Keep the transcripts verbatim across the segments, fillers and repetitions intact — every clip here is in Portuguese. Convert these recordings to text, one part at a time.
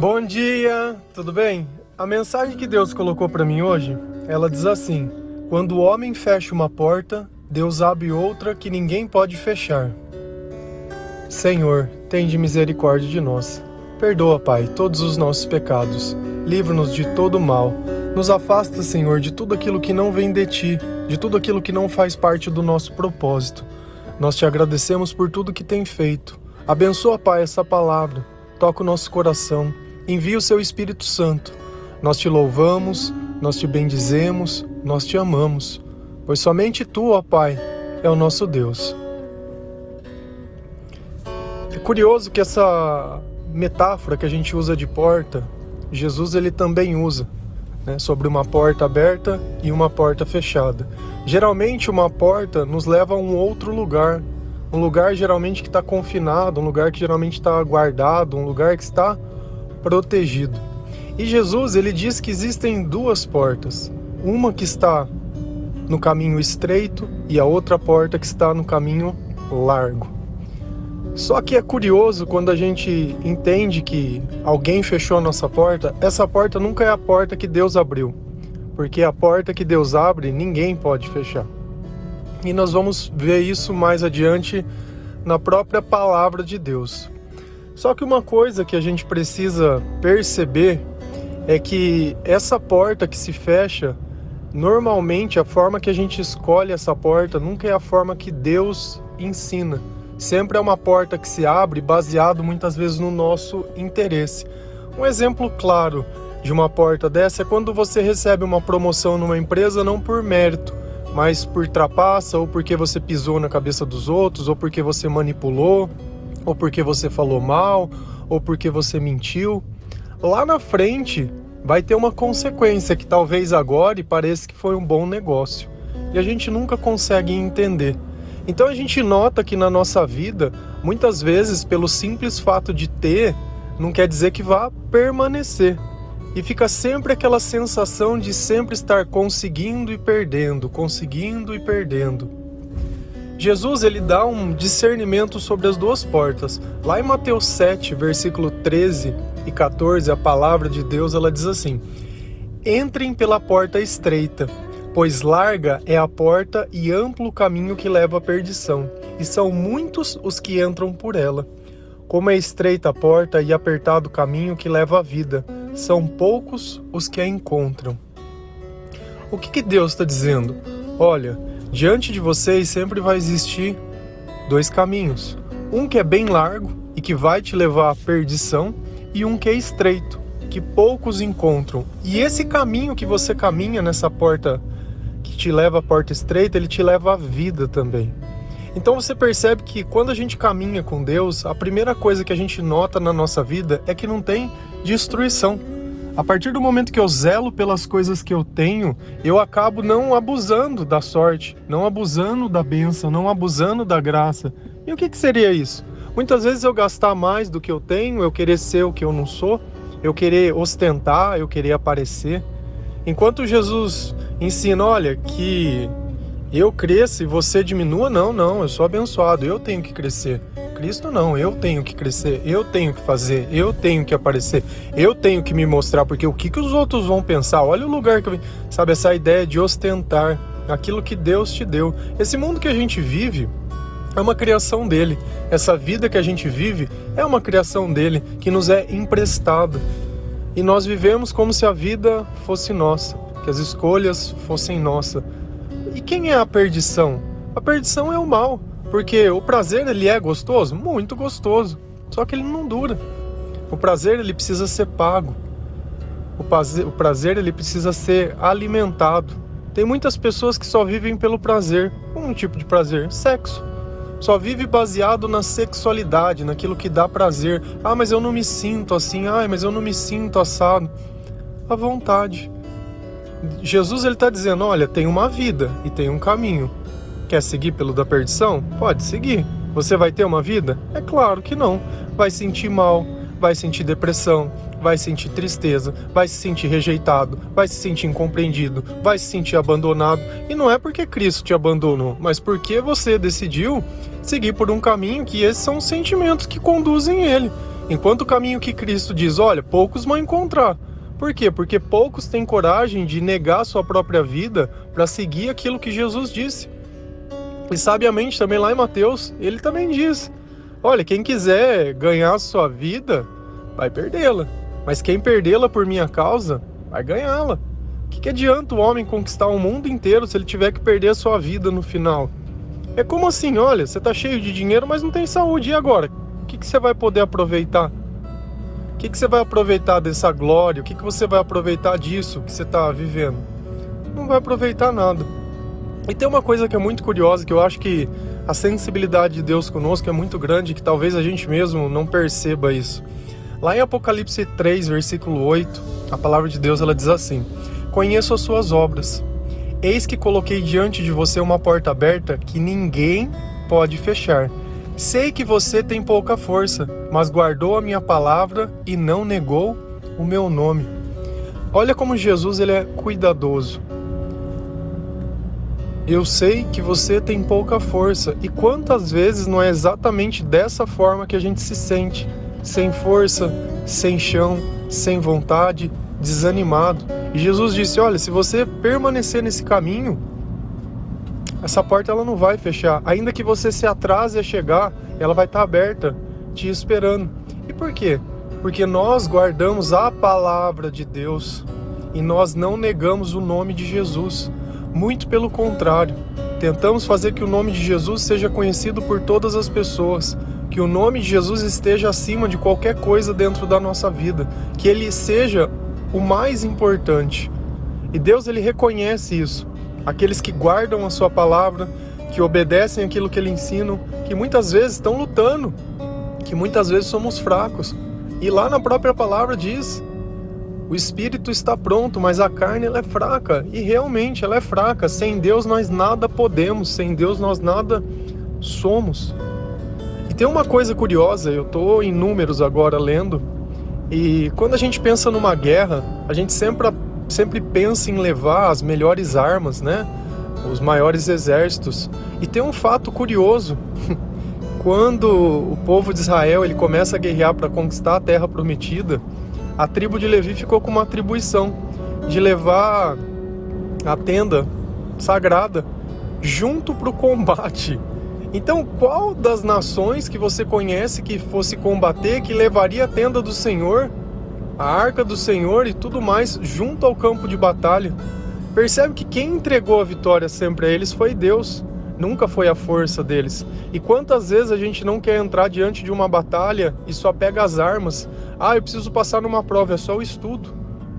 Bom dia, tudo bem? A mensagem que Deus colocou para mim hoje, ela diz assim: quando o homem fecha uma porta, Deus abre outra que ninguém pode fechar. Senhor, tende misericórdia de nós. Perdoa, Pai, todos os nossos pecados. Livra-nos de todo mal. Nos afasta, Senhor, de tudo aquilo que não vem de Ti, de tudo aquilo que não faz parte do nosso propósito. Nós Te agradecemos por tudo que tem feito. Abençoa, Pai, essa palavra. Toca o nosso coração. Envia o Seu Espírito Santo. Nós Te louvamos, nós Te bendizemos, nós Te amamos. Pois somente Tu, ó Pai, é o nosso Deus. É curioso que essa metáfora que a gente usa de porta, Jesus ele também usa, né, sobre uma porta aberta e uma porta fechada. Geralmente uma porta nos leva a um outro lugar, um lugar geralmente que está confinado, um lugar que geralmente está guardado, um lugar que está protegido. E Jesus, ele diz que existem duas portas, uma que está no caminho estreito e a outra porta que está no caminho largo. Só que é curioso quando a gente entende que alguém fechou a nossa porta, essa porta nunca é a porta que Deus abriu, porque a porta que Deus abre, ninguém pode fechar. E nós vamos ver isso mais adiante na própria palavra de Deus. Só que uma coisa que a gente precisa perceber é que essa porta que se fecha, normalmente a forma que a gente escolhe essa porta nunca é a forma que Deus ensina. Sempre é uma porta que se abre baseado muitas vezes no nosso interesse. Um exemplo claro de uma porta dessa é quando você recebe uma promoção numa empresa não por mérito, mas por trapaça, ou porque você pisou na cabeça dos outros, ou porque você manipulou, ou porque você falou mal, ou porque você mentiu. Lá na frente vai ter uma consequência que talvez agora pareça que foi um bom negócio. E a gente nunca consegue entender. Então a gente nota que na nossa vida, muitas vezes, pelo simples fato de ter, não quer dizer que vá permanecer. E fica sempre aquela sensação de sempre estar conseguindo e perdendo, conseguindo e perdendo. Jesus, ele dá um discernimento sobre as duas portas. Lá em Mateus sete, versículo treze e quatorze, a palavra de Deus, ela diz assim: entrem pela porta estreita, pois larga é a porta e amplo o caminho que leva à perdição, e são muitos os que entram por ela. Como é estreita a porta e apertado o caminho que leva à vida, são poucos os que a encontram. O que que Deus está dizendo? Olha, diante de vocês sempre vai existir dois caminhos. Um que é bem largo e que vai te levar à perdição, e um que é estreito, que poucos encontram. E esse caminho que você caminha nessa porta que te leva à porta estreita, ele te leva à vida também. Então você percebe que quando a gente caminha com Deus, a primeira coisa que a gente nota na nossa vida é que não tem destruição. A partir do momento que eu zelo pelas coisas que eu tenho, eu acabo não abusando da sorte, não abusando da bênção, não abusando da graça. E o que que seria isso? Muitas vezes eu gastar mais do que eu tenho, eu querer ser o que eu não sou, eu querer ostentar, eu querer aparecer. Enquanto Jesus ensina, olha, que eu cresça e você diminua, não, não, eu sou abençoado, eu tenho que crescer. Cristo não, eu tenho que crescer, eu tenho que fazer, eu tenho que aparecer, eu tenho que me mostrar, porque o que que os outros vão pensar? Olha o lugar que eu... Sabe, essa ideia de ostentar aquilo que Deus te deu. Esse mundo que a gente vive é uma criação dele. Essa vida que a gente vive é uma criação dele, que nos é emprestada. E nós vivemos como se a vida fosse nossa, que as escolhas fossem nossas. E quem é a perdição? A perdição é o mal, porque o prazer, ele é gostoso? Muito gostoso, só que ele não dura. O prazer, ele precisa ser pago. O prazer, o prazer ele precisa ser alimentado. Tem muitas pessoas que só vivem pelo prazer. Um tipo de prazer, sexo. Só vive baseado na sexualidade, naquilo que dá prazer. Ah, mas eu não me sinto assim. Ah, mas eu não me sinto assado. À vontade. Jesus, ele está dizendo, olha, tem uma vida e tem um caminho. Quer seguir pelo da perdição? Pode seguir. Você vai ter uma vida? É claro que não. Vai sentir mal, vai sentir depressão, vai sentir tristeza, vai se sentir rejeitado, vai se sentir incompreendido, vai se sentir abandonado. E não é porque Cristo te abandonou, mas porque você decidiu seguir por um caminho que esses são os sentimentos que conduzem ele. Enquanto o caminho que Cristo diz, olha, poucos vão encontrar. Por quê? Porque poucos têm coragem de negar sua própria vida para seguir aquilo que Jesus disse. E sabiamente também lá em Mateus, ele também diz, olha, quem quiser ganhar a sua vida, vai perdê-la. Mas quem perdê-la por minha causa, vai ganhá-la. O que, que adianta o homem conquistar o mundo inteiro se ele tiver que perder a sua vida no final? É como assim, olha, você está cheio de dinheiro, mas não tem saúde, e agora? O que, que você vai poder aproveitar? O que, que você vai aproveitar dessa glória? O que, que você vai aproveitar disso que você está vivendo? Não vai aproveitar nada. E tem uma coisa que é muito curiosa, que eu acho que a sensibilidade de Deus conosco é muito grande, que talvez a gente mesmo não perceba isso. Lá em Apocalipse três, versículo oito, a palavra de Deus ela diz assim, conheço as suas obras, eis que coloquei diante de você uma porta aberta que ninguém pode fechar. Sei que você tem pouca força, mas guardou a minha palavra e não negou o meu nome. Olha como Jesus ele é cuidadoso. Eu sei que você tem pouca força, e quantas vezes não é exatamente dessa forma que a gente se sente, sem força, sem chão, sem vontade, desanimado. E Jesus disse, olha, se você permanecer nesse caminho, essa porta ela não vai fechar. Ainda que você se atrase a chegar, ela vai estar aberta, te esperando. E por quê? Porque nós guardamos a palavra de Deus e nós não negamos o nome de Jesus. Muito pelo contrário, tentamos fazer que o nome de Jesus seja conhecido por todas as pessoas, que o nome de Jesus esteja acima de qualquer coisa dentro da nossa vida, que ele seja o mais importante. E Deus ele reconhece isso, aqueles que guardam a sua palavra, que obedecem aquilo que ele ensina, que muitas vezes estão lutando, que muitas vezes somos fracos. E lá na própria palavra diz, o espírito está pronto, mas a carne ela é fraca. E realmente ela é fraca, sem Deus nós nada podemos, sem Deus nós nada somos. E tem uma coisa curiosa, eu estou em Números agora lendo, e quando a gente pensa numa guerra, a gente sempre, sempre pensa em levar as melhores armas, né? Os maiores exércitos. E tem um fato curioso. Quando o povo de Israel ele começa a guerrear para conquistar a terra prometida, a tribo de Levi ficou com uma atribuição de levar a tenda sagrada junto para o combate. Então, qual das nações que você conhece que fosse combater, que levaria a tenda do Senhor, a arca do Senhor e tudo mais junto ao campo de batalha? Percebe que quem entregou a vitória sempre a eles foi Deus, nunca foi a força deles. E quantas vezes a gente não quer entrar diante de uma batalha e só pega as armas? Ah, eu preciso passar numa prova, é só o estudo.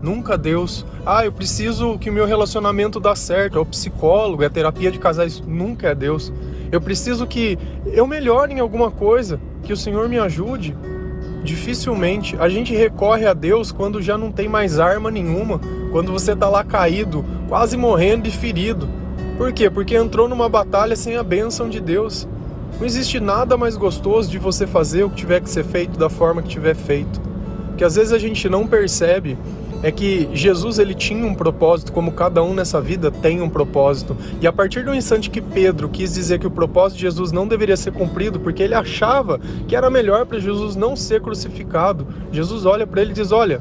Nunca Deus. Ah, eu preciso que o meu relacionamento dê certo, é o psicólogo, é a terapia de casais, nunca é Deus. Eu preciso que eu melhore em alguma coisa, que o Senhor me ajude. Dificilmente a gente recorre a Deus quando já não tem mais arma nenhuma, quando você está lá caído, quase morrendo e ferido. Por quê? Porque entrou numa batalha sem a bênção de Deus. Não existe nada mais gostoso de você fazer o que tiver que ser feito da forma que tiver feito. O que às vezes a gente não percebe é que Jesus ele tinha um propósito, como cada um nessa vida tem um propósito. E a partir do instante que Pedro quis dizer que o propósito de Jesus não deveria ser cumprido, porque ele achava que era melhor para Jesus não ser crucificado, Jesus olha para ele e diz, olha,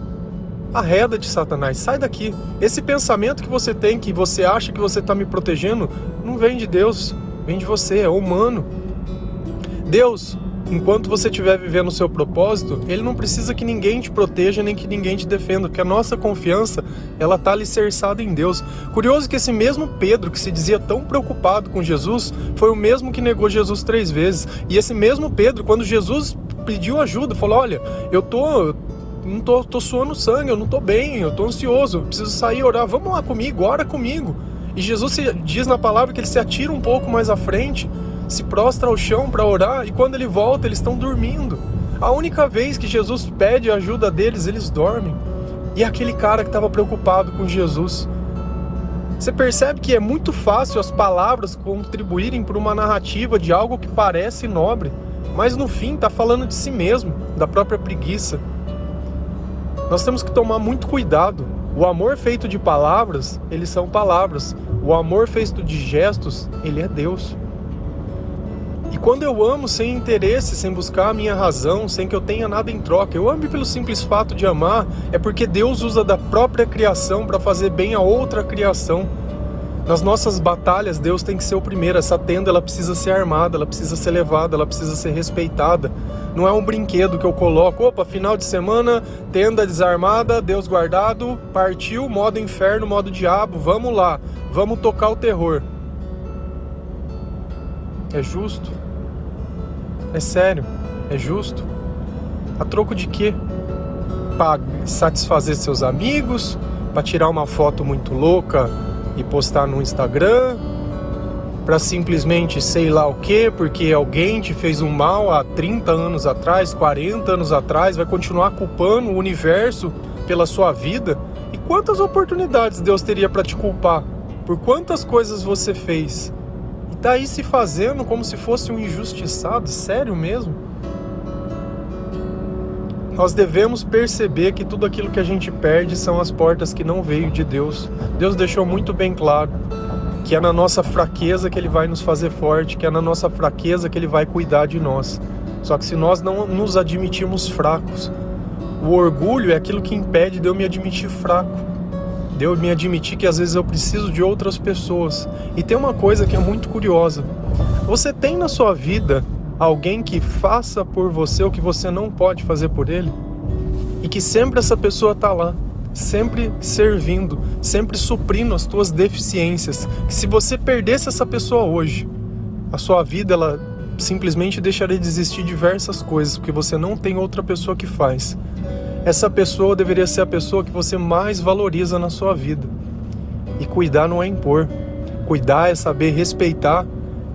arreda de Satanás, sai daqui. Esse pensamento que você tem, que você acha que você está me protegendo, não vem de Deus, vem de você, é humano. Deus, enquanto você estiver vivendo o seu propósito, ele não precisa que ninguém te proteja, nem que ninguém te defenda, porque a nossa confiança, ela está alicerçada em Deus. Curioso que esse mesmo Pedro, que se dizia tão preocupado com Jesus, foi o mesmo que negou Jesus três vezes. E esse mesmo Pedro, quando Jesus pediu ajuda, falou, olha, eu tô, não tô, tô suando sangue, eu não tô bem, eu tô ansioso, eu preciso sair e orar, vamos lá comigo, ora comigo. E Jesus se, diz na palavra que ele se atira um pouco mais à frente, se prostra ao chão para orar, e quando ele volta eles estão dormindo. A única vez que Jesus pede a ajuda deles, eles dormem. E aquele cara que estava preocupado com Jesus. Você percebe que é muito fácil as palavras contribuírem para uma narrativa de algo que parece nobre, mas no fim está falando de si mesmo, da própria preguiça. Nós temos que tomar muito cuidado. O amor feito de palavras, eles são palavras. O amor feito de gestos, ele é Deus. Quando eu amo sem interesse, sem buscar a minha razão, sem que eu tenha nada em troca, eu amo pelo simples fato de amar, é porque Deus usa da própria criação para fazer bem a outra criação. Nas nossas batalhas, Deus tem que ser o primeiro. Essa tenda, ela precisa ser armada, ela precisa ser levada, ela precisa ser respeitada. Não é um brinquedo que eu coloco, opa, final de semana, tenda desarmada, Deus guardado, partiu, modo inferno, modo diabo, vamos lá, vamos tocar o terror. É justo? É sério? É justo? A troco de quê? Para satisfazer seus amigos? Para tirar uma foto muito louca e postar no Instagram, para simplesmente sei lá o que, porque alguém te fez um mal há trinta anos atrás, quarenta anos atrás, vai continuar culpando o universo pela sua vida? E quantas oportunidades Deus teria para te culpar? Por quantas coisas você fez? E tá aí se fazendo como se fosse um injustiçado, sério mesmo? Nós devemos perceber que tudo aquilo que a gente perde são as portas que não veio de Deus. Deus deixou muito bem claro que é na nossa fraqueza que Ele vai nos fazer forte, que é na nossa fraqueza que Ele vai cuidar de nós. Só que se nós não nos admitirmos fracos, o orgulho é aquilo que impede de eu me admitir fraco, de eu me admitir que às vezes eu preciso de outras pessoas. E tem uma coisa que é muito curiosa. Você tem na sua vida alguém que faça por você o que você não pode fazer por ele? E que sempre essa pessoa está lá, sempre servindo, sempre suprindo as tuas deficiências. Que se você perdesse essa pessoa hoje, a sua vida ela simplesmente deixaria de existir diversas coisas, porque você não tem outra pessoa que faz. Essa pessoa deveria ser a pessoa que você mais valoriza na sua vida. E cuidar não é impor. Cuidar é saber respeitar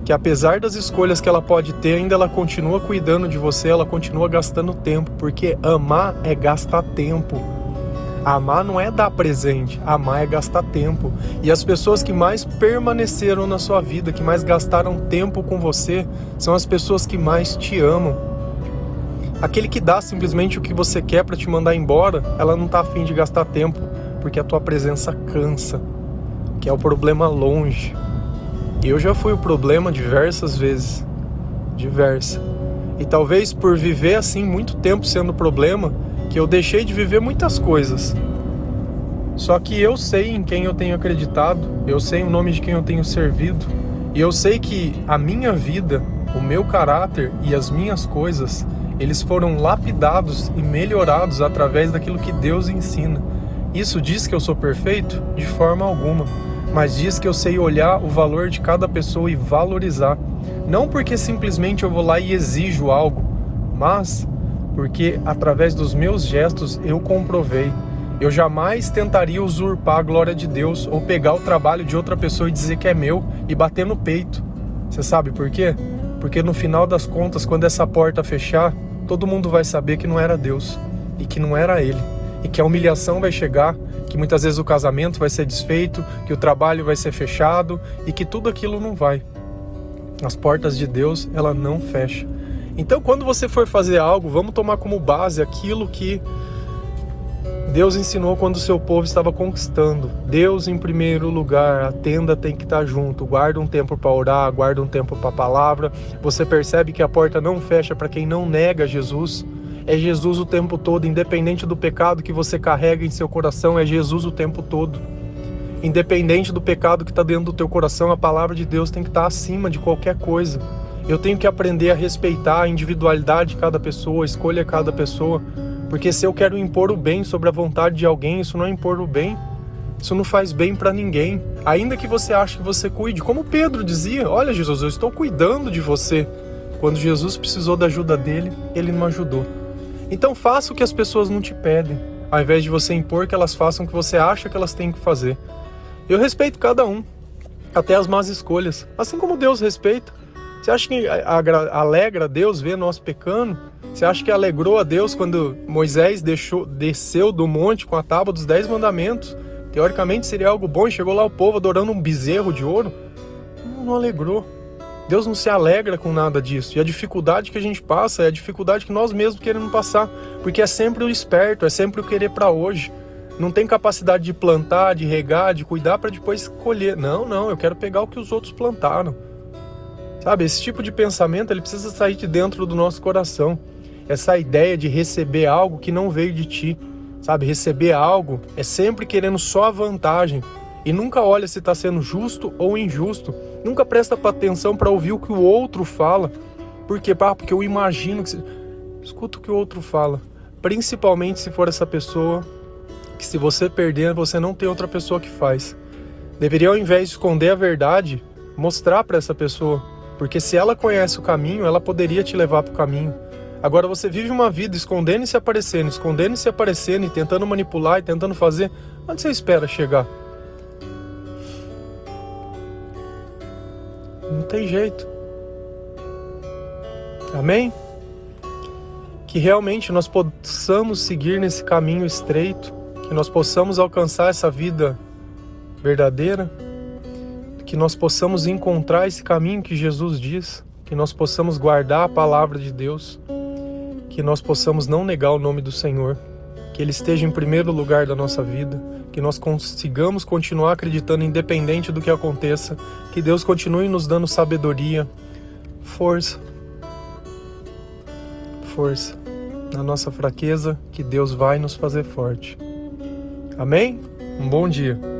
que apesar das escolhas que ela pode ter, ainda ela continua cuidando de você, ela continua gastando tempo, porque amar é gastar tempo. Amar não é dar presente, amar é gastar tempo. E as pessoas que mais permaneceram na sua vida, que mais gastaram tempo com você, são as pessoas que mais te amam. Aquele que dá simplesmente o que você quer para te mandar embora, ela não tá afim de gastar tempo, porque a tua presença cansa, que é o problema longe. E eu já fui o problema diversas vezes, diversa. E talvez por viver assim muito tempo sendo problema, que eu deixei de viver muitas coisas. Só que eu sei em quem eu tenho acreditado, eu sei o nome de quem eu tenho servido, e eu sei que a minha vida, o meu caráter e as minhas coisas, eles foram lapidados e melhorados através daquilo que Deus ensina. Isso diz que eu sou perfeito? De forma alguma. Mas diz que eu sei olhar o valor de cada pessoa e valorizar. Não porque simplesmente eu vou lá e exijo algo, mas porque através dos meus gestos eu comprovei. Eu jamais tentaria usurpar a glória de Deus ou pegar o trabalho de outra pessoa e dizer que é meu e bater no peito. Você sabe por quê? Porque no final das contas, quando essa porta fechar, todo mundo vai saber que não era Deus e que não era Ele. E que a humilhação vai chegar, que muitas vezes o casamento vai ser desfeito, que o trabalho vai ser fechado e que tudo aquilo não vai. As portas de Deus, ela não fecha. Então, quando você for fazer algo, vamos tomar como base aquilo que Deus ensinou quando o seu povo estava conquistando. Deus em primeiro lugar, a tenda tem que estar junto, guarda um tempo para orar, guarda um tempo para a palavra. Você percebe que a porta não fecha para quem não nega Jesus. É Jesus o tempo todo, independente do pecado que você carrega em seu coração, é Jesus o tempo todo. Independente do pecado que está dentro do teu coração, a palavra de Deus tem que estar acima de qualquer coisa. Eu tenho que aprender a respeitar a individualidade de cada pessoa, a escolha de cada pessoa, porque se eu quero impor o bem sobre a vontade de alguém, isso não é impor o bem, isso não faz bem para ninguém. Ainda que você ache que você cuide, como Pedro dizia, olha Jesus, eu estou cuidando de você. Quando Jesus precisou da ajuda dele, ele não ajudou. Então faça o que as pessoas não te pedem, ao invés de você impor que elas façam o que você acha que elas têm que fazer. Eu respeito cada um, até as más escolhas, assim como Deus respeita. Você acha que alegra a Deus ver nós pecando? Você acha que alegrou a Deus quando Moisés deixou, desceu do monte com a tábua dos dez mandamentos? Teoricamente seria algo bom e chegou lá o povo adorando um bezerro de ouro? Não, não alegrou. Deus não se alegra com nada disso. E a dificuldade que a gente passa é a dificuldade que nós mesmos queremos passar. Porque é sempre o esperto, é sempre o querer para hoje. Não tem capacidade de plantar, de regar, de cuidar para depois colher. Não, não, eu quero pegar o que os outros plantaram. Sabe, esse tipo de pensamento ele precisa sair de dentro do nosso coração. Essa ideia de receber algo que não veio de ti, sabe? Receber algo é sempre querendo só a vantagem. E nunca olha se está sendo justo ou injusto. Nunca presta atenção para ouvir o que o outro fala. Por quê? Ah, porque eu imagino que... Escuta o que o outro fala. Principalmente se for essa pessoa que, se você perder, você não tem outra pessoa que faz. Deveria, ao invés de esconder a verdade, mostrar para essa pessoa. Porque se ela conhece o caminho, ela poderia te levar para o caminho. Agora você vive uma vida escondendo e se aparecendo, escondendo e se aparecendo, e tentando manipular e tentando fazer. Onde você espera chegar? Não tem jeito. Amém? Que realmente nós possamos seguir nesse caminho estreito, que nós possamos alcançar essa vida verdadeira, que nós possamos encontrar esse caminho que Jesus diz, que nós possamos guardar a palavra de Deus, que nós possamos não negar o nome do Senhor, que Ele esteja em primeiro lugar da nossa vida, que nós consigamos continuar acreditando independente do que aconteça, que Deus continue nos dando sabedoria, força, força. Na nossa fraqueza, que Deus vai nos fazer forte. Amém? Um bom dia.